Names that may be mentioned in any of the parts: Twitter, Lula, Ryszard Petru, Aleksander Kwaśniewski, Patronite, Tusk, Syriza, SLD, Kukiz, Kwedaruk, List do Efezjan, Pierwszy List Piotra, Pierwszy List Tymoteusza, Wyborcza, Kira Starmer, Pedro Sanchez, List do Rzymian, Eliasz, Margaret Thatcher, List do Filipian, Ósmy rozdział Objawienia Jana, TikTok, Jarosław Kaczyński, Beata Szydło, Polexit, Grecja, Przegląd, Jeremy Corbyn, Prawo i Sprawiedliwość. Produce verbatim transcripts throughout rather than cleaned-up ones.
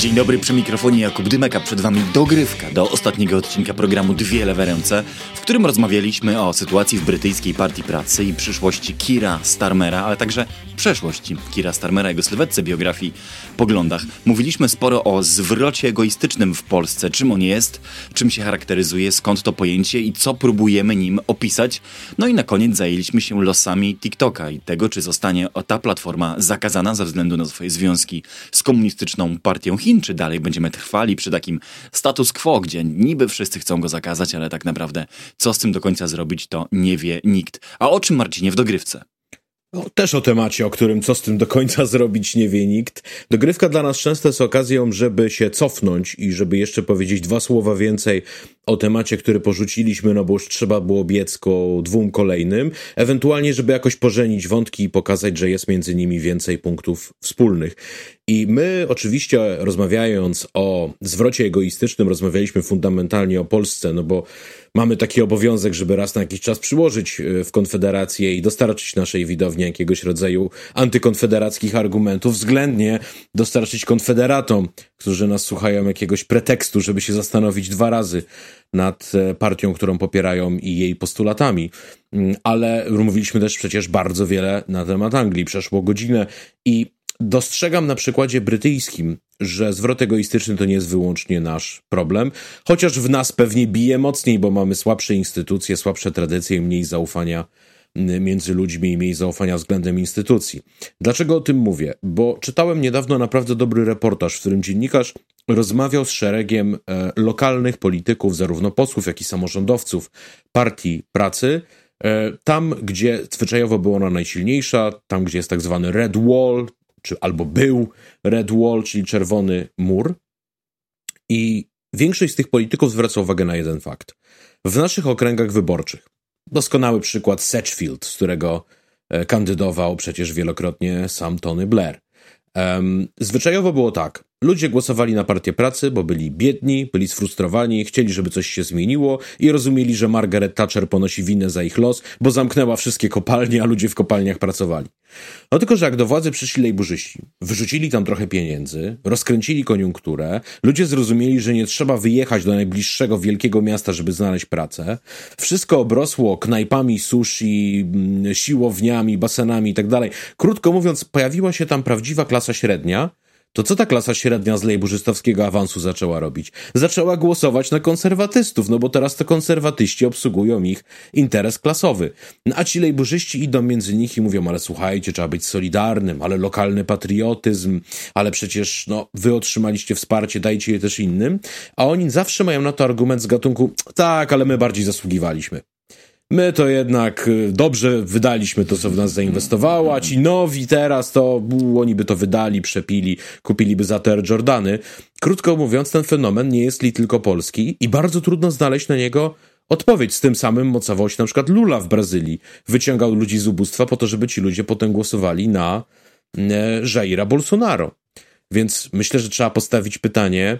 Dzień dobry, przy mikrofonie Jakub Dymek, a przed wami dogrywka do ostatniego odcinka programu Dwie Lewe Ręce, w którym rozmawialiśmy o sytuacji w brytyjskiej Partii Pracy i przyszłości Kira Starmera, ale także przeszłości Kira Starmera, jego sylwetce, biografii, poglądach. Mówiliśmy sporo o zwrocie egoistycznym w Polsce, czym on jest, czym się charakteryzuje, skąd to pojęcie i co próbujemy nim opisać. No i na koniec zajęliśmy się losami TikToka i tego, czy zostanie ta platforma zakazana ze względu na swoje związki z komunistyczną partią Chin, czy dalej będziemy trwali przy takim status quo, gdzie niby wszyscy chcą go zakazać, ale tak naprawdę co z tym do końca zrobić, to nie wie nikt. A o czym, Marcinie, w dogrywce? No, też o temacie, o którym co z tym do końca zrobić nie wie nikt. Dogrywka dla nas często jest okazją, żeby się cofnąć i żeby jeszcze powiedzieć dwa słowa więcej o temacie, który porzuciliśmy, no bo już trzeba było biec ku dwóm kolejnym. Ewentualnie, żeby jakoś pożenić wątki i pokazać, że jest między nimi więcej punktów wspólnych. I my oczywiście, rozmawiając o zwrocie egoistycznym, rozmawialiśmy fundamentalnie o Polsce, no bo mamy taki obowiązek, żeby raz na jakiś czas przyłożyć w Konfederację i dostarczyć naszej widowni jakiegoś rodzaju antykonfederackich argumentów, względnie dostarczyć konfederatom, którzy nas słuchają, jakiegoś pretekstu, żeby się zastanowić dwa razy nad partią, którą popierają, i jej postulatami. Ale mówiliśmy też przecież bardzo wiele na temat Anglii, przeszło godzinę, i dostrzegam na przykładzie brytyjskim, że zwrot egoistyczny to nie jest wyłącznie nasz problem, chociaż w nas pewnie bije mocniej, bo mamy słabsze instytucje, słabsze tradycje, mniej zaufania między ludźmi i mniej zaufania względem instytucji. Dlaczego o tym mówię? Bo czytałem niedawno naprawdę dobry reportaż, w którym dziennikarz rozmawiał z szeregiem e, lokalnych polityków, zarówno posłów, jak i samorządowców Partii Pracy, e, tam, gdzie zwyczajowo była ona najsilniejsza, tam, gdzie jest tak zwany Red Wall, czy albo był Red Wall, czyli czerwony mur. I większość z tych polityków zwraca uwagę na jeden fakt. W naszych okręgach wyborczych, doskonały przykład Sedgefield, z którego kandydował przecież wielokrotnie sam Tony Blair. Um, zwyczajowo było tak. Ludzie głosowali na Partię Pracy, bo byli biedni, byli sfrustrowani, chcieli, żeby coś się zmieniło i rozumieli, że Margaret Thatcher ponosi winę za ich los, bo zamknęła wszystkie kopalnie, a ludzie w kopalniach pracowali. No tylko, że jak do władzy przyszli lejburzyści, wyrzucili tam trochę pieniędzy, rozkręcili koniunkturę, ludzie zrozumieli, że nie trzeba wyjechać do najbliższego wielkiego miasta, żeby znaleźć pracę. Wszystko obrosło knajpami, sushi, siłowniami, basenami itd. Krótko mówiąc, pojawiła się tam prawdziwa klasa średnia. To co ta klasa średnia z lejburzystowskiego awansu zaczęła robić? Zaczęła głosować na konserwatystów, no bo teraz to konserwatyści obsługują ich interes klasowy. No a ci lejburzyści idą między nich i mówią, ale słuchajcie, trzeba być solidarnym, ale lokalny patriotyzm, ale przecież no wy otrzymaliście wsparcie, dajcie je też innym. A oni zawsze mają na to argument z gatunku, tak, ale my bardziej zasługiwaliśmy. My to jednak dobrze wydaliśmy to, co w nas zainwestowało, a ci nowi teraz to bu, oni by to wydali, przepili, kupiliby za te Air Jordany. Krótko mówiąc, ten fenomen nie jest li tylko polski i bardzo trudno znaleźć na niego odpowiedź. Z tym samym mocował się na przykład Lula w Brazylii. Wyciągał ludzi z ubóstwa po to, żeby ci ludzie potem głosowali na Jaira Bolsonaro. Więc myślę, że trzeba postawić pytanie,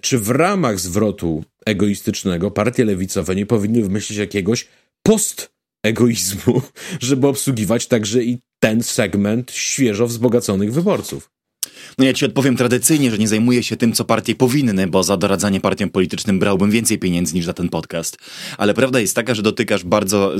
czy w ramach zwrotu egoistycznego partie lewicowe nie powinny wymyślić jakiegoś post-egoizmu, żeby obsługiwać także i ten segment świeżo wzbogaconych wyborców. No ja ci odpowiem tradycyjnie, że nie zajmuję się tym, co partie powinny, bo za doradzanie partiom politycznym brałbym więcej pieniędzy niż za ten podcast. Ale prawda jest taka, że dotykasz bardzo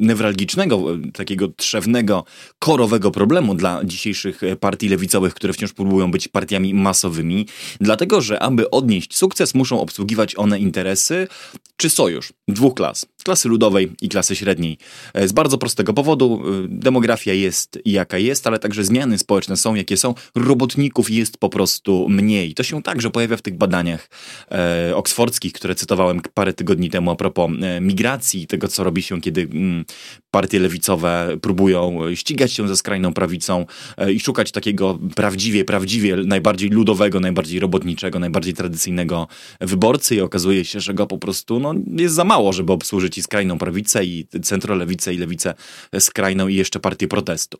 newralgicznego, takiego trzewnego, korowego problemu dla dzisiejszych partii lewicowych, które wciąż próbują być partiami masowymi, dlatego że aby odnieść sukces, muszą obsługiwać one interesy czy sojusz dwóch klas. Klasy ludowej i klasy średniej. Z bardzo prostego powodu, demografia jest jaka jest, ale także zmiany społeczne są jakie są, robotników jest po prostu mniej. To się także pojawia w tych badaniach e, oksfordzkich, które cytowałem parę tygodni temu a propos e, migracji, tego co robi się, kiedy mm, partie lewicowe próbują ścigać się ze skrajną prawicą e, i szukać takiego prawdziwie, prawdziwie najbardziej ludowego, najbardziej robotniczego, najbardziej tradycyjnego wyborcy i okazuje się, że go po prostu no, jest za mało, żeby obsłużyć i skrajną prawicę, i centrolewicę, i lewicę skrajną, i jeszcze partię protestu.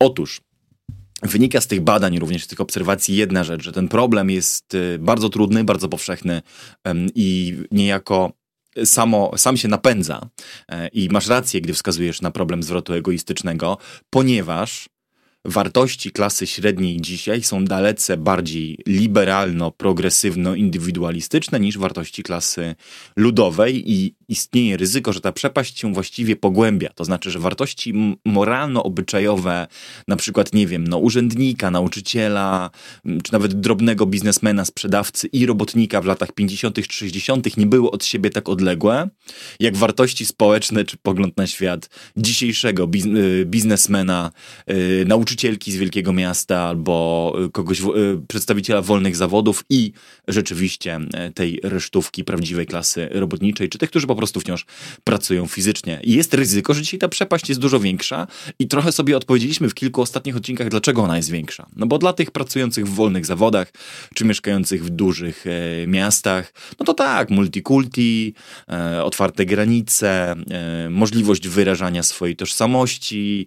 Otóż wynika z tych badań, również z tych obserwacji jedna rzecz, że ten problem jest bardzo trudny, bardzo powszechny i niejako Samo, sam się napędza. I masz rację, gdy wskazujesz na problem zwrotu egoistycznego, ponieważ wartości klasy średniej dzisiaj są dalece bardziej liberalno-progresywno-indywidualistyczne niż wartości klasy ludowej i istnieje ryzyko, że ta przepaść się właściwie pogłębia. To znaczy, że wartości moralno-obyczajowe, na przykład, nie wiem, no, urzędnika, nauczyciela, czy nawet drobnego biznesmena, sprzedawcy i robotnika w latach pięćdziesiątych czy sześćdziesiątych nie były od siebie tak odległe, jak wartości społeczne czy pogląd na świat dzisiejszego biz- biznesmena, yy, nauczycielki z wielkiego miasta albo kogoś, yy, przedstawiciela wolnych zawodów i rzeczywiście tej resztówki prawdziwej klasy robotniczej, czy tych, którzy po prostu wciąż pracują fizycznie. I jest ryzyko, że dzisiaj ta przepaść jest dużo większa i trochę sobie odpowiedzieliśmy w kilku ostatnich odcinkach, dlaczego ona jest większa. No bo dla tych pracujących w wolnych zawodach, czy mieszkających w dużych e, miastach, no to tak, multikulti, e, otwarte granice, e, możliwość wyrażania swojej tożsamości,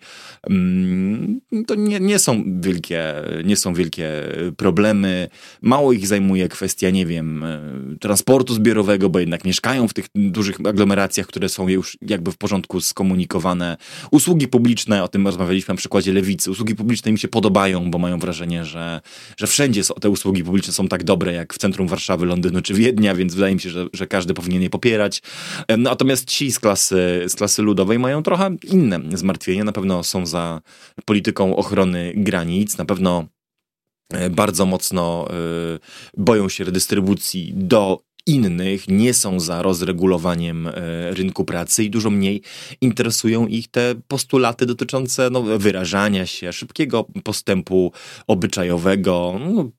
mm, to nie, nie są wielkie, nie są wielkie problemy. Mało ich zajmuje kwestia, nie wiem, transportu zbiorowego, bo jednak mieszkają w tych dużych aglomeracjach, które są już jakby w porządku skomunikowane. Usługi publiczne, o tym rozmawialiśmy na przykładzie Lewicy, usługi publiczne im się podobają, bo mają wrażenie, że, że wszędzie te usługi publiczne są tak dobre, jak w centrum Warszawy, Londynu czy Wiednia, więc wydaje mi się, że, że każdy powinien je popierać. No, natomiast ci z klasy, z klasy ludowej mają trochę inne zmartwienie. Na pewno są za polityką ochrony granic, na pewno bardzo mocno boją się redystrybucji do innych, nie są za rozregulowaniem rynku pracy i dużo mniej interesują ich te postulaty dotyczące no, wyrażania się, szybkiego postępu obyczajowego, no,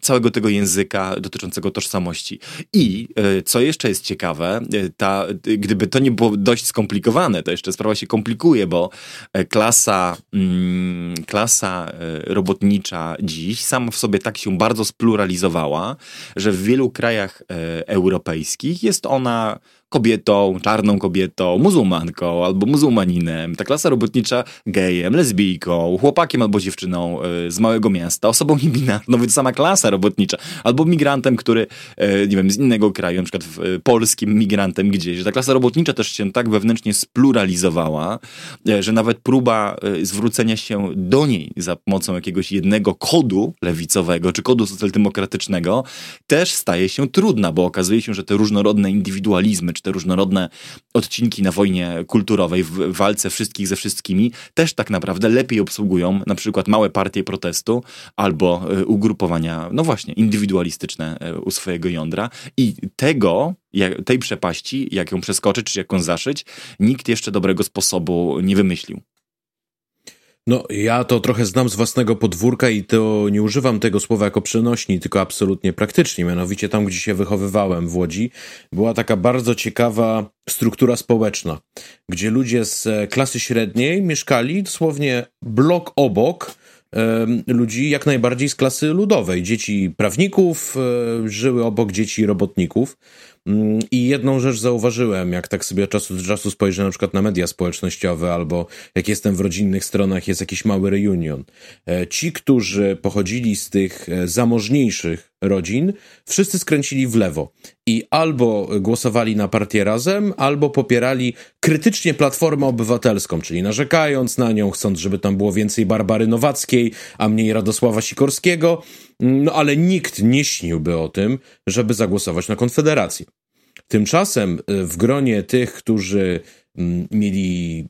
całego tego języka dotyczącego tożsamości. I co jeszcze jest ciekawe, ta, gdyby to nie było dość skomplikowane, to jeszcze sprawa się komplikuje, bo klasa, mm, klasa robotnicza dziś sama w sobie tak się bardzo spluralizowała, że w wielu krajach europejskich jest ona kobietą, czarną kobietą, muzułmanką albo muzułmaninem, ta klasa robotnicza gejem, lesbijką, chłopakiem albo dziewczyną z małego miasta, osobą niebinarną, więc sama klasa robotnicza, albo migrantem, który, nie wiem, z innego kraju, na przykład polskim migrantem gdzieś. Ta klasa robotnicza też się tak wewnętrznie spluralizowała, że nawet próba zwrócenia się do niej za pomocą jakiegoś jednego kodu lewicowego czy kodu socjaldemokratycznego też staje się trudna, bo okazuje się, że te różnorodne indywidualizmy czy te różnorodne odcinki na wojnie kulturowej, w walce wszystkich ze wszystkimi, też tak naprawdę lepiej obsługują na przykład małe partie protestu albo ugrupowania, no właśnie, indywidualistyczne u swojego jądra. I tego, tej przepaści, jak ją przeskoczyć, czy jak ją zaszyć, nikt jeszcze dobrego sposobu nie wymyślił. No, ja to trochę znam z własnego podwórka i to nie używam tego słowa jako przenośni, tylko absolutnie praktycznie. Mianowicie tam, gdzie się wychowywałem w Łodzi, była taka bardzo ciekawa struktura społeczna, gdzie ludzie z klasy średniej mieszkali dosłownie blok obok ludzi jak najbardziej z klasy ludowej. Dzieci prawników żyły obok dzieci robotników. I jedną rzecz zauważyłem, jak tak sobie od czasu do czasu spojrzę na przykład na media społecznościowe albo jak jestem w rodzinnych stronach, jest jakiś mały reunion. Ci, którzy pochodzili z tych zamożniejszych rodzin, wszyscy skręcili w lewo i albo głosowali na Partię Razem, albo popierali krytycznie Platformę Obywatelską, czyli narzekając na nią, chcąc, żeby tam było więcej Barbary Nowackiej, a mniej Radosława Sikorskiego, no ale nikt nie śniłby o tym, żeby zagłosować na Konfederację. Tymczasem w gronie tych, którzy mieli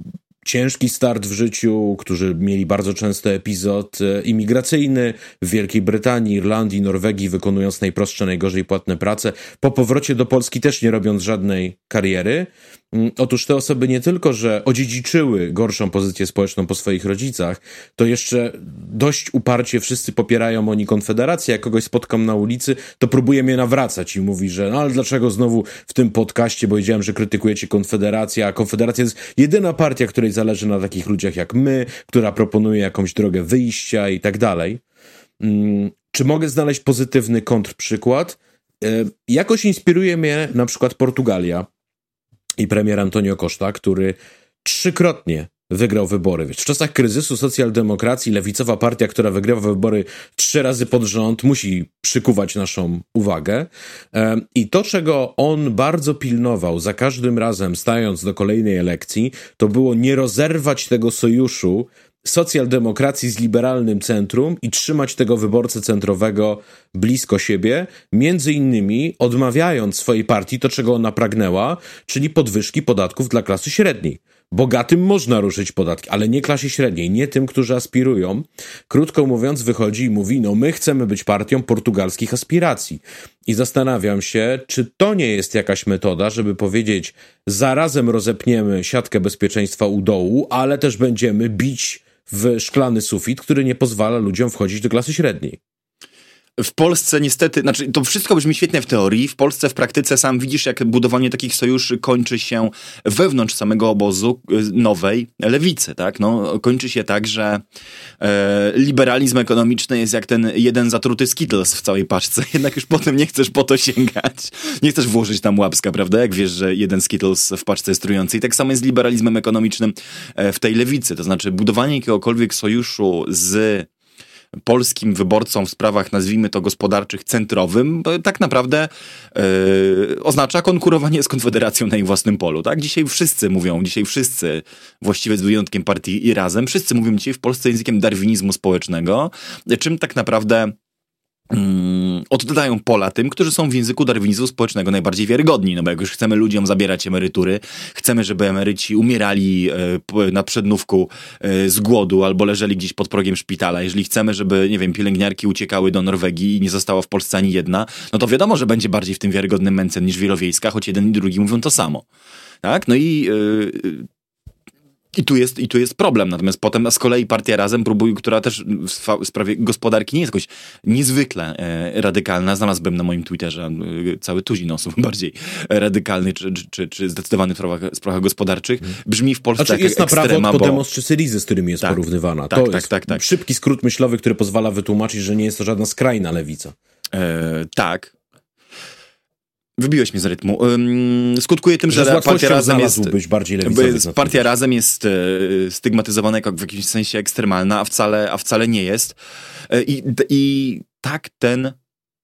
ciężki start w życiu, którzy mieli bardzo często epizod imigracyjny w Wielkiej Brytanii, Irlandii, Norwegii, wykonując najprostsze, najgorzej płatne prace, po powrocie do Polski też nie robiąc żadnej kariery. Otóż te osoby nie tylko, że odziedziczyły gorszą pozycję społeczną po swoich rodzicach, to jeszcze dość uparcie wszyscy popierają oni Konfederację. Jak kogoś spotkam na ulicy, to próbuje mnie nawracać i mówi, że no ale dlaczego znowu w tym podcaście, bo wiedziałem, że krytykujecie Konfederację, a Konfederacja jest jedyna partia, której zależy na takich ludziach jak my, która proponuje jakąś drogę wyjścia i tak dalej. Czy mogę znaleźć pozytywny kontrprzykład? Jakoś inspiruje mnie na przykład Portugalia i premier Antonio Costa, który trzykrotnie wygrał wybory. W czasach kryzysu socjaldemokracji lewicowa partia, która wygrywa wybory trzy razy pod rząd, musi przykuwać naszą uwagę. I to, czego on bardzo pilnował za każdym razem, stając do kolejnej elekcji, to było nie rozerwać tego sojuszu socjaldemokracji z liberalnym centrum i trzymać tego wyborcę centrowego blisko siebie, między innymi odmawiając swojej partii to, czego ona pragnęła, czyli podwyżki podatków dla klasy średniej. Bogatym można ruszyć podatki, ale nie klasie średniej, nie tym, którzy aspirują. Krótko mówiąc, wychodzi i mówi, no my chcemy być partią portugalskich aspiracji. I zastanawiam się, czy to nie jest jakaś metoda, żeby powiedzieć, zarazem rozepniemy siatkę bezpieczeństwa u dołu, ale też będziemy bić w szklany sufit, który nie pozwala ludziom wchodzić do klasy średniej. W Polsce niestety, znaczy to wszystko brzmi świetnie w teorii, w Polsce w praktyce sam widzisz, jak budowanie takich sojuszy kończy się wewnątrz samego obozu nowej lewicy, tak? No, kończy się tak, że e, liberalizm ekonomiczny jest jak ten jeden zatruty Skittles w całej paczce, jednak już potem nie chcesz po to sięgać, nie chcesz włożyć tam łapska, prawda? Jak wiesz, że jeden Skittles w paczce jest trujący i tak samo jest z liberalizmem ekonomicznym w tej lewicy, to znaczy budowanie jakiegokolwiek sojuszu z polskim wyborcom w sprawach, nazwijmy to, gospodarczych, centrowym, tak naprawdę yy, oznacza konkurowanie z Konfederacją na ich własnym polu, tak? Dzisiaj wszyscy mówią, dzisiaj wszyscy, właściwie z wyjątkiem partii i Razem, wszyscy mówią dzisiaj w Polsce językiem darwinizmu społecznego, czym tak naprawdę Hmm, oddają pola tym, którzy są w języku darwinizmu społecznego najbardziej wiarygodni, no bo jak już chcemy ludziom zabierać emerytury, chcemy, żeby emeryci umierali e, na przednówku e, z głodu albo leżeli gdzieś pod progiem szpitala, jeżeli chcemy, żeby, nie wiem, pielęgniarki uciekały do Norwegii i nie została w Polsce ani jedna, no to wiadomo, że będzie bardziej w tym wiarygodnym Mencen niż Wielowiejska, choć jeden i drugi mówią to samo, tak? No i yy, I tu, jest, I tu jest problem, natomiast potem z kolei Partia Razem próbuje, która też w sprawie gospodarki nie jest jakoś niezwykle e, radykalna, znalazłbym na moim Twitterze e, cały tuzin osób bardziej radykalny czy, czy, czy, czy zdecydowany w sprawach, sprawach gospodarczych, brzmi w Polsce znaczy, jak jest ekstrema. Jest na prawo od Podemos bo... czy Syrizy, z którymi jest tak, porównywana. Tak, to tak, jest tak, tak, szybki skrót myślowy, który pozwala wytłumaczyć, że nie jest to żadna skrajna lewica. E, tak. Wybiłeś mnie z rytmu. Skutkuje tym, że, że Partia Razem jest być bardziej lewicowy. Partia Razem jest stygmatyzowana jako w jakimś sensie ekstremalna, a wcale, a wcale nie jest. I, i tak ten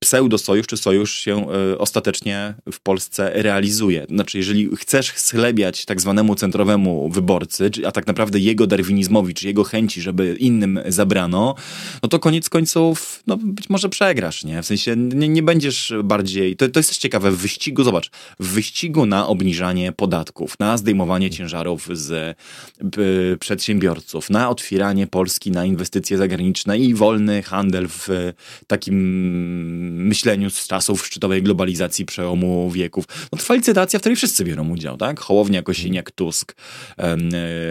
pseudosojusz czy sojusz się ostatecznie w Polsce realizuje. Znaczy, jeżeli chcesz schlebiać tak zwanemu centrowemu wyborcy, a tak naprawdę jego darwinizmowi, czy jego chęci, żeby innym zabrano, no to koniec końców, no być może przegrasz, nie? W sensie nie, nie będziesz bardziej... To, to jest też ciekawe, w wyścigu, zobacz, w wyścigu na obniżanie podatków, na zdejmowanie ciężarów z y, przedsiębiorców, na otwieranie Polski na inwestycje zagraniczne i wolny handel w y, takim... myśleniu z czasów szczytowej globalizacji, przełomu wieków. No, trwa licytacja, w której wszyscy biorą udział, tak? Hołownia, Kosiniak, Tusk, yy,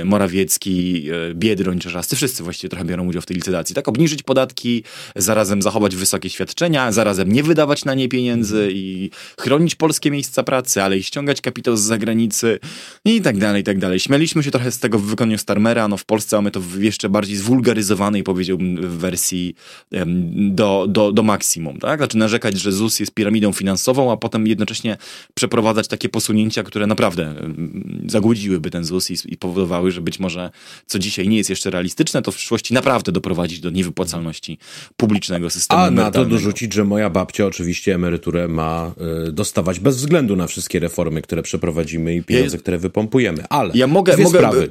Morawiecki, yy, Biedroń, Czarzasty, wszyscy właściwie trochę biorą udział w tej licytacji, tak? Obniżyć podatki, zarazem zachować wysokie świadczenia, zarazem nie wydawać na nie pieniędzy i chronić polskie miejsca pracy, ale i ściągać kapitał z zagranicy i tak dalej, i tak dalej. Śmialiśmy się trochę z tego w wykonaniu Starmera, no w Polsce mamy to w jeszcze bardziej zwulgaryzowanej, powiedziałbym, w wersji yy, do, do, do maksimum, tak? Znaczy narzekać, że ZUS jest piramidą finansową, a potem jednocześnie przeprowadzać takie posunięcia, które naprawdę zagłodziłyby ten ZUS i, i powodowały, że być może, co dzisiaj nie jest jeszcze realistyczne, to w przyszłości naprawdę doprowadzić do niewypłacalności publicznego systemu emerytalnego. A na to dorzucić, że moja babcia oczywiście emeryturę ma y, dostawać bez względu na wszystkie reformy, które przeprowadzimy i pieniądze, ja, które wypompujemy. Ale ja mogę, dwie mogę, sprawy.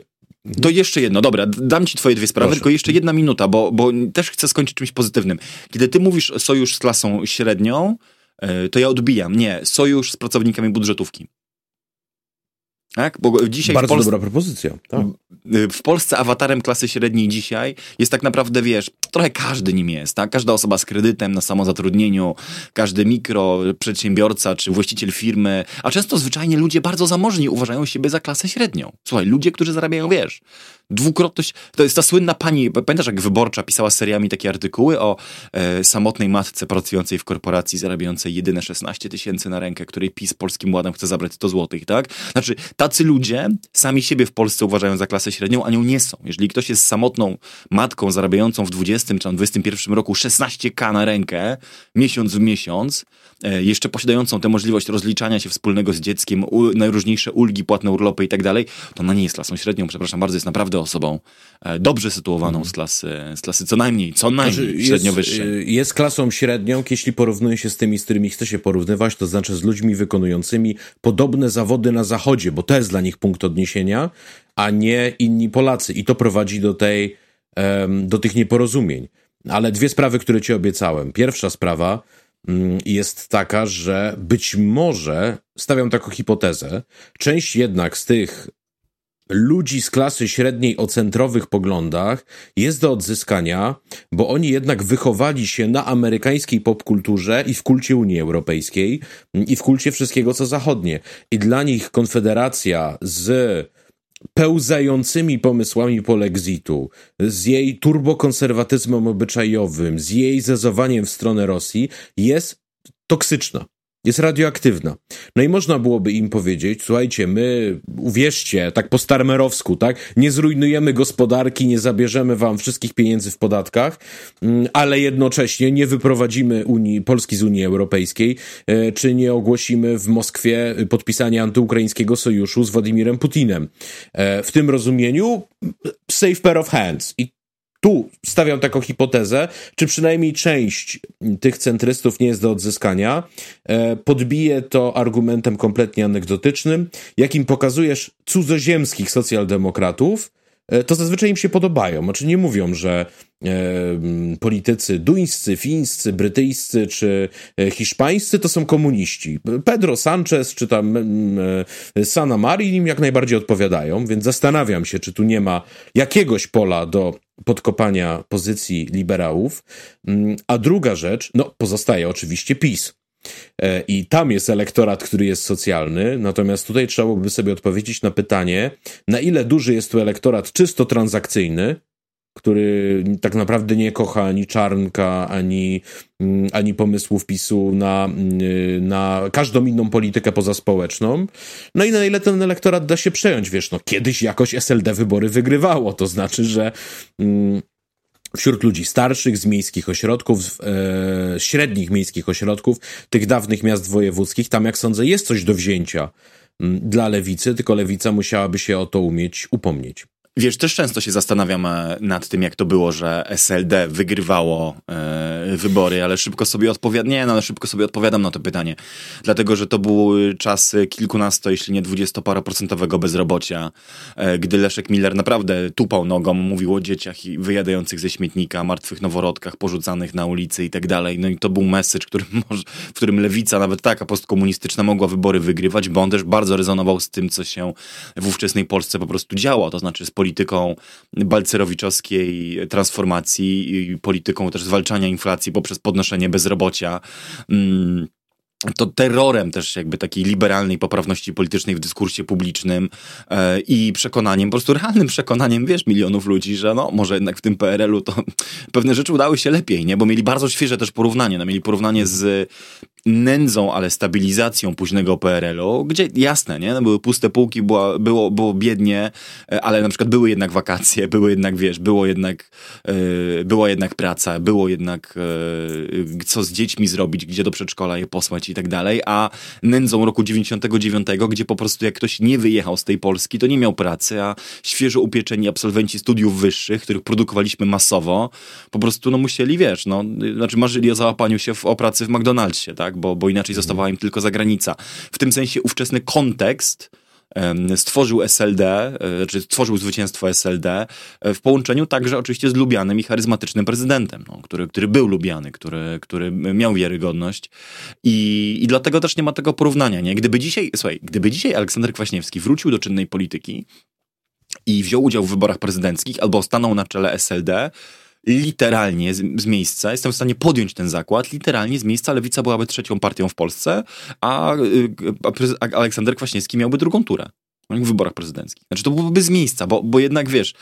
To jeszcze jedno, dobra, dam ci twoje dwie sprawy, Proszę. Tylko jeszcze jedna minuta, bo, bo też chcę skończyć czymś pozytywnym. Kiedy ty mówisz sojusz z klasą średnią, to ja odbijam, nie, sojusz z pracownikami budżetówki. Tak? Bo dzisiaj Bardzo w Polsce, dobra propozycja. Tak. W Polsce awatarem klasy średniej dzisiaj jest tak naprawdę, wiesz, trochę każdy nim jest, tak? Każda osoba z kredytem na samozatrudnieniu, każdy mikro, przedsiębiorca czy właściciel firmy, a często zwyczajnie ludzie bardzo zamożni uważają siebie za klasę średnią. Słuchaj, ludzie, którzy zarabiają, wiesz, dwukrotność, to jest ta słynna pani, pamiętasz jak Wyborcza pisała seriami takie artykuły o e, samotnej matce pracującej w korporacji, zarabiającej jedyne szesnaście tysięcy na rękę, której PiS Polskim Ładem chce zabrać sto złotych, tak? Znaczy, tacy ludzie sami siebie w Polsce uważają za klasę średnią, a nią nie są. Jeżeli ktoś jest samotną matką zarabiającą w dwudziestym czy dwudziestym pierwszym roku szesnaście tysięcy na rękę, miesiąc w miesiąc, e, jeszcze posiadającą tę możliwość rozliczania się wspólnego z dzieckiem, u, najróżniejsze ulgi, płatne urlopy i tak dalej, to ona nie jest klasą średnią, przepraszam bardzo, jest naprawdę osobą dobrze sytuowaną z klasy, z klasy co najmniej, co najmniej znaczy średnio wyższej. Jest klasą średnią, jeśli porównuje się z tymi, z którymi chce się porównywać, to znaczy z ludźmi wykonującymi podobne zawody na Zachodzie, bo to jest dla nich punkt odniesienia, a nie inni Polacy. I to prowadzi do tej do tych nieporozumień. Ale dwie sprawy, które ci obiecałem. Pierwsza sprawa jest taka, że być może, stawiam taką hipotezę, część jednak z tych ludzi z klasy średniej o centrowych poglądach jest do odzyskania, bo oni jednak wychowali się na amerykańskiej popkulturze i w kulcie Unii Europejskiej i w kulcie wszystkiego, co zachodnie. I dla nich Konfederacja z pełzającymi pomysłami polexitu, z jej turbokonserwatyzmem obyczajowym, z jej zezowaniem w stronę Rosji jest toksyczna. Jest radioaktywna. No i można byłoby im powiedzieć, słuchajcie, my, uwierzcie, tak po starmerowsku, tak, nie zrujnujemy gospodarki, nie zabierzemy wam wszystkich pieniędzy w podatkach, ale jednocześnie nie wyprowadzimy Unii, Polski z Unii Europejskiej, czy nie ogłosimy w Moskwie podpisania antyukraińskiego sojuszu z Władimirem Putinem. W tym rozumieniu safe pair of hands. I tu stawiam taką hipotezę, czy przynajmniej część tych centrystów nie jest do odzyskania. Podbiję to argumentem kompletnie anegdotycznym. Jak im pokazujesz cudzoziemskich socjaldemokratów, to zazwyczaj im się podobają. Znaczy nie mówią, że e, politycy duńscy, fińscy, brytyjscy czy hiszpańscy to są komuniści. Pedro Sanchez czy tam e, Sanna Marin im jak najbardziej odpowiadają, więc zastanawiam się, czy tu nie ma jakiegoś pola do podkopania pozycji liberałów. A druga rzecz, no pozostaje oczywiście PiS. I tam jest elektorat, który jest socjalny, natomiast tutaj trzeba by sobie odpowiedzieć na pytanie, na ile duży jest tu elektorat czysto transakcyjny, który tak naprawdę nie kocha ani Czarnka, ani, ani pomysłów PiSu na, na każdą inną politykę pozaspołeczną. No i na ile ten elektorat da się przejąć, wiesz, no kiedyś jakoś S L D wybory wygrywało, to znaczy, że Mm, wśród ludzi starszych, z miejskich ośrodków, e, średnich miejskich ośrodków, tych dawnych miast wojewódzkich, tam jak sądzę jest coś do wzięcia m, dla lewicy, tylko lewica musiałaby się o to umieć upomnieć. Wiesz, też często się zastanawiam nad tym, jak to było, że S L D wygrywało e, wybory, ale szybko sobie odpowiadam, nie, no ale szybko sobie odpowiadam na to pytanie. Dlatego, że to były czasy kilkunasto, jeśli nie dwudziestoparoprocentowego bezrobocia, e, gdy Leszek Miller naprawdę tupał nogą, mówił o dzieciach wyjadających ze śmietnika, martwych noworodkach, porzucanych na ulicy i tak dalej. No i to był message, który może, w którym lewica, nawet taka postkomunistyczna, mogła wybory wygrywać, bo on też bardzo rezonował z tym, co się w ówczesnej Polsce po prostu działo, to znaczy z polityką polityką balcerowiczowskiej transformacji i polityką też zwalczania inflacji poprzez podnoszenie bezrobocia. Mm. To terrorem też jakby takiej liberalnej poprawności politycznej w dyskursie publicznym yy, i przekonaniem, po prostu realnym przekonaniem, wiesz, milionów ludzi, że no, może jednak w tym P R L u to pewne rzeczy udały się lepiej, nie? Bo mieli bardzo świeże też porównanie, no mieli porównanie z nędzą, ale stabilizacją późnego P R L u, gdzie jasne, nie? No, były puste półki, była, było, było biednie, ale na przykład były jednak wakacje, były jednak, wiesz, było jednak, yy, była jednak praca, było jednak yy, co z dziećmi zrobić, gdzie do przedszkola je posłać i tak dalej, a nędzą roku dziewięćdziesiątego dziewiątego, gdzie po prostu jak ktoś nie wyjechał z tej Polski, to nie miał pracy, a świeżo upieczeni absolwenci studiów wyższych, których produkowaliśmy masowo, po prostu no musieli, wiesz, no, znaczy marzyli o załapaniu się w, o pracy w McDonald'sie, tak, bo, bo inaczej zostawała im tylko zagranica. W tym sensie ówczesny kontekst stworzył S L D, czy stworzył zwycięstwo S L D w połączeniu także oczywiście z lubianym i charyzmatycznym prezydentem, no, który, który był lubiany, który, który miał wiarygodność i, i dlatego też nie ma tego porównania. Nie? Gdyby dzisiaj, słuchaj, gdyby dzisiaj Aleksander Kwaśniewski wrócił do czynnej polityki i wziął udział w wyborach prezydenckich albo stanął na czele S L D, literalnie z, z miejsca, jestem w stanie podjąć ten zakład, literalnie z miejsca lewica byłaby trzecią partią w Polsce, a, a, a Aleksander Kwaśniewski miałby drugą turę w wyborach prezydenckich. Znaczy to byłoby z miejsca, bo, bo jednak wiesz,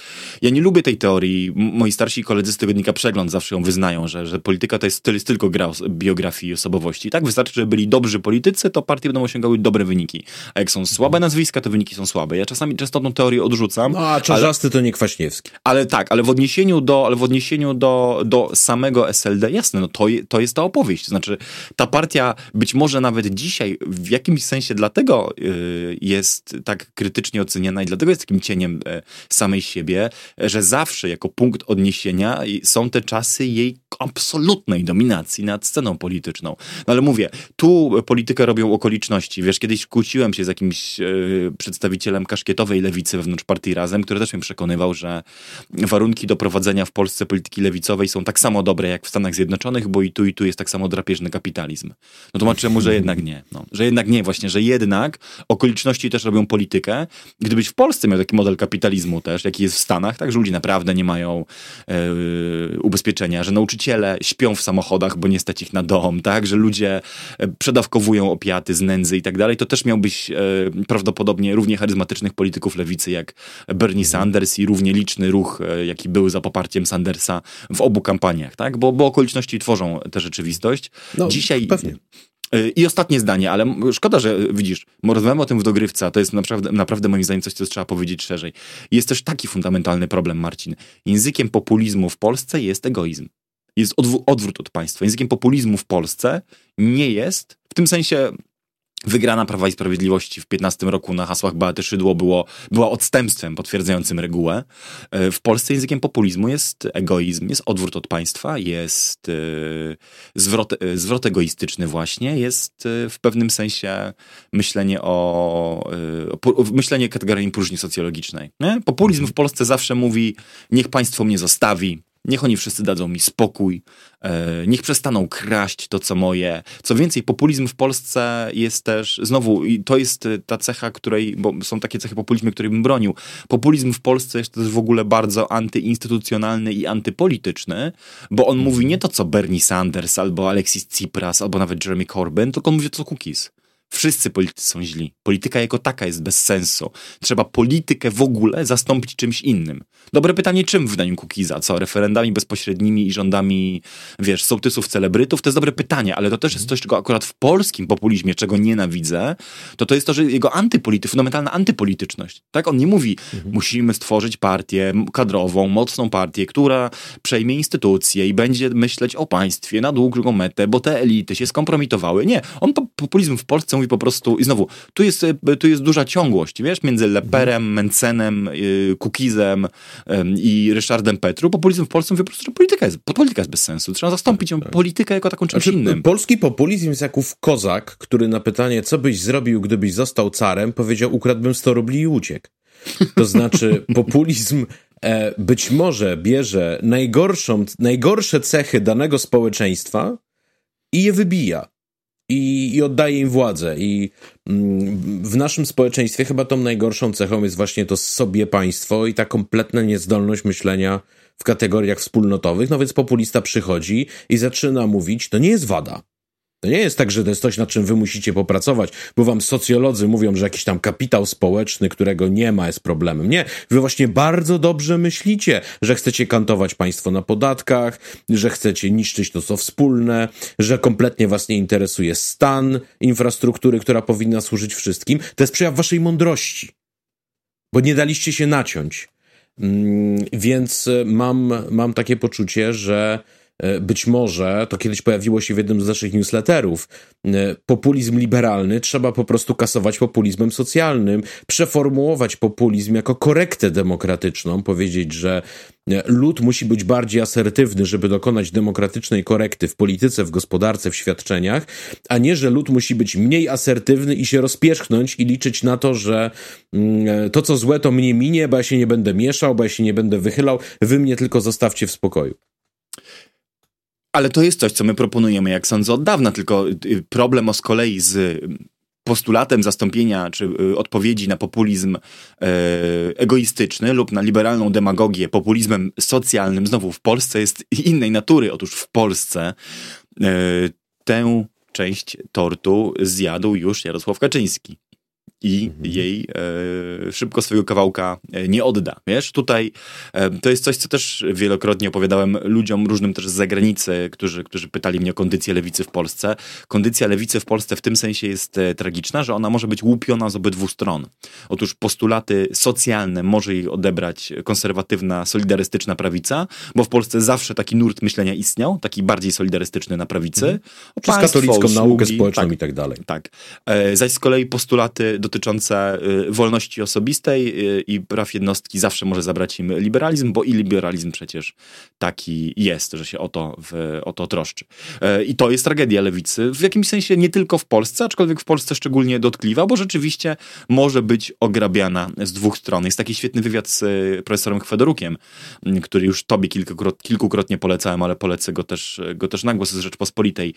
ja nie lubię tej teorii, moi starsi koledzy z tygodnika Przegląd zawsze ją wyznają, że, że polityka to jest, to jest tylko gra biografii i osobowości. Tak, wystarczy, że byli dobrzy politycy, to partie będą osiągały dobre wyniki. A jak są słabe nazwiska, to wyniki są słabe. Ja czasami często tą teorię odrzucam. No a Czarzasty ale, to nie Kwaśniewski. Ale tak, ale w odniesieniu do, ale w odniesieniu do, do samego S L D, jasne, no to, to jest ta opowieść. To znaczy ta partia być może nawet dzisiaj w jakimś sensie dlatego yy, jest tak krytycznie oceniana i dlatego jest takim cieniem samej siebie, że zawsze jako punkt odniesienia są te czasy jej absolutnej dominacji nad sceną polityczną. No ale mówię, tu politykę robią okoliczności. Wiesz, kiedyś kłóciłem się z jakimś yy, przedstawicielem kaszkietowej lewicy wewnątrz Partii Razem, który też mnie przekonywał, że warunki do prowadzenia w Polsce polityki lewicowej są tak samo dobre jak w Stanach Zjednoczonych, bo i tu i tu jest tak samo drapieżny kapitalizm. No tłumaczę mu, że jednak nie. No, że jednak nie właśnie, że jednak okoliczności też robią politykę. Gdybyś w Polsce miał taki model kapitalizmu też, jaki jest w Stanach, tak, że ludzie naprawdę nie mają yy, ubezpieczenia, że nauczyciele śpią w samochodach, bo nie stać ich na dom, tak, że ludzie przedawkowują opiaty z nędzy i tak dalej, to też miałbyś yy, prawdopodobnie równie charyzmatycznych polityków lewicy jak Bernie Sanders i równie liczny ruch, yy, jaki był za poparciem Sandersa w obu kampaniach, tak, bo, bo okoliczności tworzą tę rzeczywistość. No, dzisiaj... Pewnie. I ostatnie zdanie, ale szkoda, że widzisz, rozmawiamy o tym w dogrywce, a to jest naprawdę, naprawdę moim zdaniem coś, co trzeba powiedzieć szerzej. Jest też taki fundamentalny problem, Marcin. Językiem populizmu w Polsce jest egoizm. Jest odw- odwrót od państwa. Językiem populizmu w Polsce nie jest, w tym sensie... Wygrana Prawa i Sprawiedliwości w piętnastym roku na hasłach Beaty Szydło było, była odstępstwem potwierdzającym regułę. W Polsce językiem populizmu jest egoizm, jest odwrót od państwa, jest yy, zwrot, yy, zwrot egoistyczny właśnie, jest yy, w pewnym sensie myślenie o, yy, o pu- myślenie kategorii próżni socjologicznej. Nie? Populizm w Polsce zawsze mówi, niech państwo mnie zostawi, niech oni wszyscy dadzą mi spokój, niech przestaną kraść to, co moje. Co więcej, populizm w Polsce jest też, znowu, i to jest ta cecha, której, bo są takie cechy populizmu, której bym bronił. Populizm w Polsce jest też w ogóle bardzo antyinstytucjonalny i antypolityczny, bo on mówi nie to, co Bernie Sanders, albo Alexis Tsipras, albo nawet Jeremy Corbyn, tylko on mówi to, co Kukiz. Wszyscy politycy są źli. Polityka jako taka jest bez sensu. Trzeba politykę w ogóle zastąpić czymś innym. Dobre pytanie, czym w wydaniu Kukiza? Co? Referendami bezpośrednimi i rządami, wiesz, sołtysów, celebrytów? To jest dobre pytanie, ale to też jest coś, czego akurat w polskim populizmie, czego nienawidzę, to to jest to, że jego antypolity, fundamentalna antypolityczność. Tak? On nie mówi, mhm. musimy stworzyć partię kadrową, mocną partię, która przejmie instytucje i będzie myśleć o państwie na długą metę, bo te elity się skompromitowały. Nie. On populizm w Polsce mówi po prostu, i znowu, tu jest, tu jest duża ciągłość, wiesz, między Leperem, Mencenem, yy, Kukizem yy, i Ryszardem Petru. Populizm w Polsce mówi po prostu, że polityka jest, polityka jest bez sensu. Trzeba zastąpić ją, tak, tak. politykę jako taką czymś znaczy, innym. Polski populizm jest jak ów kozak, który na pytanie, co byś zrobił, gdybyś został carem, powiedział, ukradłbym sto rubli i uciekł. To znaczy, populizm e, być może bierze najgorszą, najgorsze cechy danego społeczeństwa i je wybija. I, i oddaje im władzę. I mm, w naszym społeczeństwie chyba tą najgorszą cechą jest właśnie to sobie państwo i ta kompletna niezdolność myślenia w kategoriach wspólnotowych. No więc populista przychodzi i zaczyna mówić, to nie jest wada. To nie jest tak, że to jest coś, nad czym wy musicie popracować, bo wam socjolodzy mówią, że jakiś tam kapitał społeczny, którego nie ma, jest problemem. Nie, wy właśnie bardzo dobrze myślicie, że chcecie kantować państwo na podatkach, że chcecie niszczyć to, co wspólne, że kompletnie was nie interesuje stan infrastruktury, która powinna służyć wszystkim. To jest przejaw waszej mądrości, bo nie daliście się naciąć. Mm, więc mam, mam takie poczucie, że być może, to kiedyś pojawiło się w jednym z naszych newsletterów, populizm liberalny trzeba po prostu kasować populizmem socjalnym, przeformułować populizm jako korektę demokratyczną, powiedzieć, że lud musi być bardziej asertywny, żeby dokonać demokratycznej korekty w polityce, w gospodarce, w świadczeniach, a nie, że lud musi być mniej asertywny i się rozpierzchnąć i liczyć na to, że to, co złe, to mnie minie, bo ja się nie będę mieszał, bo ja się nie będę wychylał, wy mnie tylko zostawcie w spokoju. Ale to jest coś, co my proponujemy, jak sądzę, od dawna, tylko problem o z kolei z postulatem zastąpienia czy odpowiedzi na populizm egoistyczny lub na liberalną demagogię populizmem socjalnym, znowu w Polsce jest innej natury. Otóż w Polsce tę część tortu zjadł już Jarosław Kaczyński. I jej e, szybko swojego kawałka nie odda, wiesz? Tutaj e, to jest coś, co też wielokrotnie opowiadałem ludziom różnym też z zagranicy, którzy, którzy pytali mnie o kondycję lewicy w Polsce. Kondycja lewicy w Polsce w tym sensie jest e, tragiczna, że ona może być łupiona z obydwu stron. Otóż postulaty socjalne może jej odebrać konserwatywna, solidarystyczna prawica, bo w Polsce zawsze taki nurt myślenia istniał, taki bardziej solidarystyczny na prawicy. Mhm. Przez katolicką usługi, naukę społeczną tak, i tak dalej. Tak. E, zaś z kolei postulaty dotyczące wolności osobistej i praw jednostki zawsze może zabrać im liberalizm, bo i liberalizm przecież taki jest, że się o to, w, o to troszczy. I to jest tragedia lewicy, w jakimś sensie nie tylko w Polsce, aczkolwiek w Polsce szczególnie dotkliwa, bo rzeczywiście może być ograbiana z dwóch stron. Jest taki świetny wywiad z profesorem Kwedorukiem, który już tobie kilkukrotnie polecałem, ale polecę go też, go też na głos, z Rzeczpospolitej,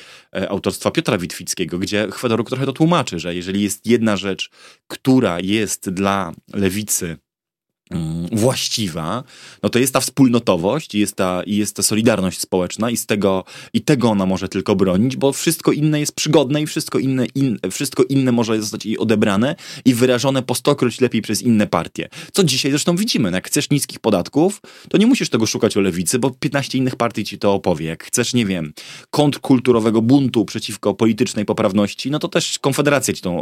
autorstwa Piotra Witwickiego, gdzie Kwedaruk trochę to tłumaczy, że jeżeli jest jedna rzecz, która jest dla lewicy właściwa, no to jest ta wspólnotowość i jest ta, i jest ta solidarność społeczna i z tego, i tego ona może tylko bronić, bo wszystko inne jest przygodne i wszystko inne, in, wszystko inne może zostać jej odebrane i wyrażone po stokroć lepiej przez inne partie. Co dzisiaj zresztą widzimy. Jak chcesz niskich podatków, to nie musisz tego szukać u lewicy, bo piętnaście innych partii ci to opowie. Jak chcesz, nie wiem, kontrkulturowego buntu przeciwko politycznej poprawności, no to też Konfederacja ci tą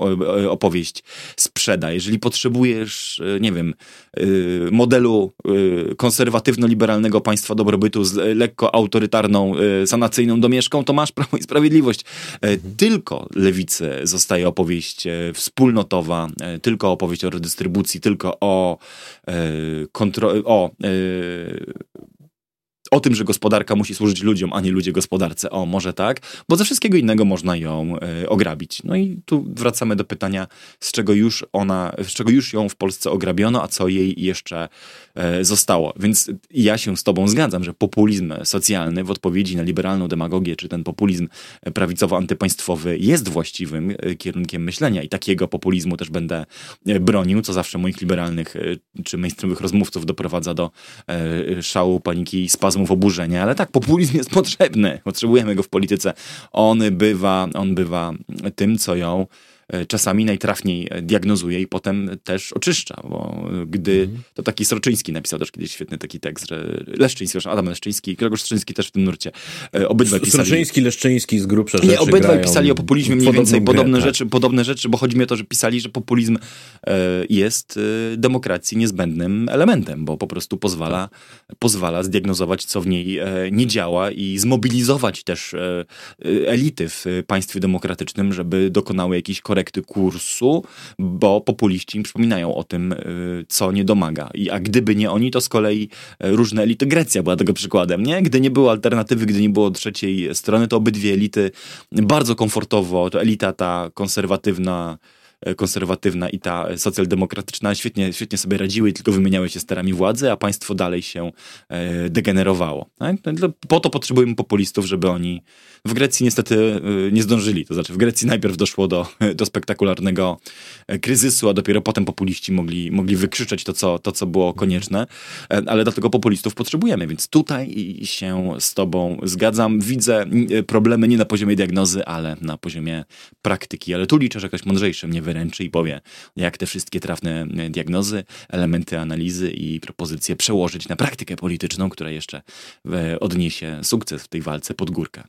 opowieść sprzeda. Jeżeli potrzebujesz, nie wiem, modelu konserwatywno-liberalnego państwa dobrobytu z lekko autorytarną, sanacyjną domieszką, to masz Prawo i Sprawiedliwość. Tylko lewicy zostaje opowieść wspólnotowa, tylko opowieść o redystrybucji, tylko o kontro- o, o tym, że gospodarka musi służyć ludziom, a nie ludzie gospodarce. O, może tak, bo ze wszystkiego innego można ją ograbić. No i tu wracamy do pytania, z czego już ona, z czego już ją w Polsce ograbiono, a co jej jeszcze zostało. Więc ja się z tobą zgadzam, że populizm socjalny w odpowiedzi na liberalną demagogię, czy ten populizm prawicowo-antypaństwowy jest właściwym kierunkiem myślenia i takiego populizmu też będę bronił, co zawsze moich liberalnych czy mainstreamowych rozmówców doprowadza do szału, paniki i spazmu w oburzenie, ale tak, populizm jest potrzebny. Potrzebujemy go w polityce. On bywa, on bywa tym, co ją czasami najtrafniej diagnozuje i potem też oczyszcza, bo gdy... To taki Sroczyński napisał też kiedyś świetny taki tekst, że Leszczyński, Adam Leszczyński, Grzegorz Sroczyński też w tym nurcie. Obydwa pisali... Sroczyński, Leszczyński z grubsza rzeczy. Nie, obydwa pisali o populizmie mniej więcej podobne rzeczy, podobne rzeczy, bo chodzi mi o to, że pisali, że populizm jest demokracji niezbędnym elementem, bo po prostu pozwala, pozwala zdiagnozować, co w niej nie działa i zmobilizować też elity w państwie demokratycznym, żeby dokonały jakichś korekcji kursu, bo populiści im przypominają o tym, co nie domaga. I, a gdyby nie oni, to z kolei różne elity, Grecja była tego przykładem, nie? Gdy nie było alternatywy, gdy nie było trzeciej strony, to obydwie elity bardzo komfortowo, to elita ta konserwatywna, konserwatywna i ta socjaldemokratyczna świetnie, świetnie sobie radziły, tylko wymieniały się sterami władzy, a państwo dalej się degenerowało. Tak? Po to potrzebujemy populistów, żeby oni w Grecji niestety nie zdążyli. To znaczy w Grecji najpierw doszło do, do spektakularnego kryzysu, a dopiero potem populiści mogli, mogli wykrzyczeć to co, to, co było konieczne, ale dlatego populistów potrzebujemy, więc tutaj się z tobą zgadzam. Widzę problemy nie na poziomie diagnozy, ale na poziomie praktyki, ale tu liczę, że ktoś mądrzejszy mnie wyręczy i powie, jak te wszystkie trafne diagnozy, elementy analizy i propozycje przełożyć na praktykę polityczną, która jeszcze odniesie sukces w tej walce pod górkę.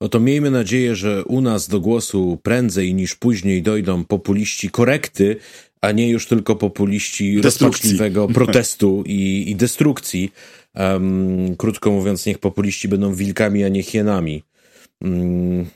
No to miejmy nadzieję, że u nas do głosu prędzej niż później dojdą populiści korekty, a nie już tylko populiści rozpaczliwego protestu i, i destrukcji. Um, krótko mówiąc, niech populiści będą wilkami, a nie hienami. Um,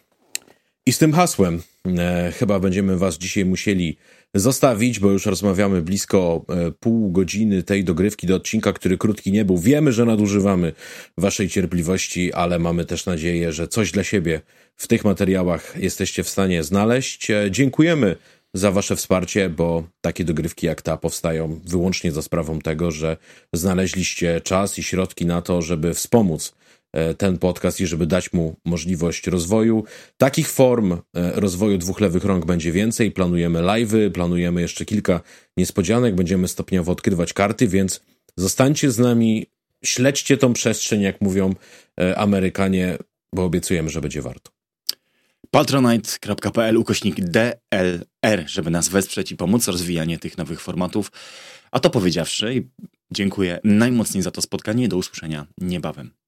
I z tym hasłem e, chyba będziemy was dzisiaj musieli zostawić, bo już rozmawiamy blisko e, pół godziny tej dogrywki do odcinka, który krótki nie był. Wiemy, że nadużywamy waszej cierpliwości, ale mamy też nadzieję, że coś dla siebie w tych materiałach jesteście w stanie znaleźć. E, dziękujemy za wasze wsparcie, bo takie dogrywki jak ta powstają wyłącznie za sprawą tego, że znaleźliście czas i środki na to, żeby wspomóc ten podcast i żeby dać mu możliwość rozwoju. Takich form rozwoju Dwóch Lewych Rąk będzie więcej. Planujemy live'y, planujemy jeszcze kilka niespodzianek, będziemy stopniowo odkrywać karty, więc zostańcie z nami, śledźcie tą przestrzeń, jak mówią Amerykanie, bo obiecujemy, że będzie warto. patronite.pl ukośnik DLR, żeby nas wesprzeć i pomóc rozwijanie tych nowych formatów. A to powiedziawszy, dziękuję najmocniej za to spotkanie i do usłyszenia niebawem.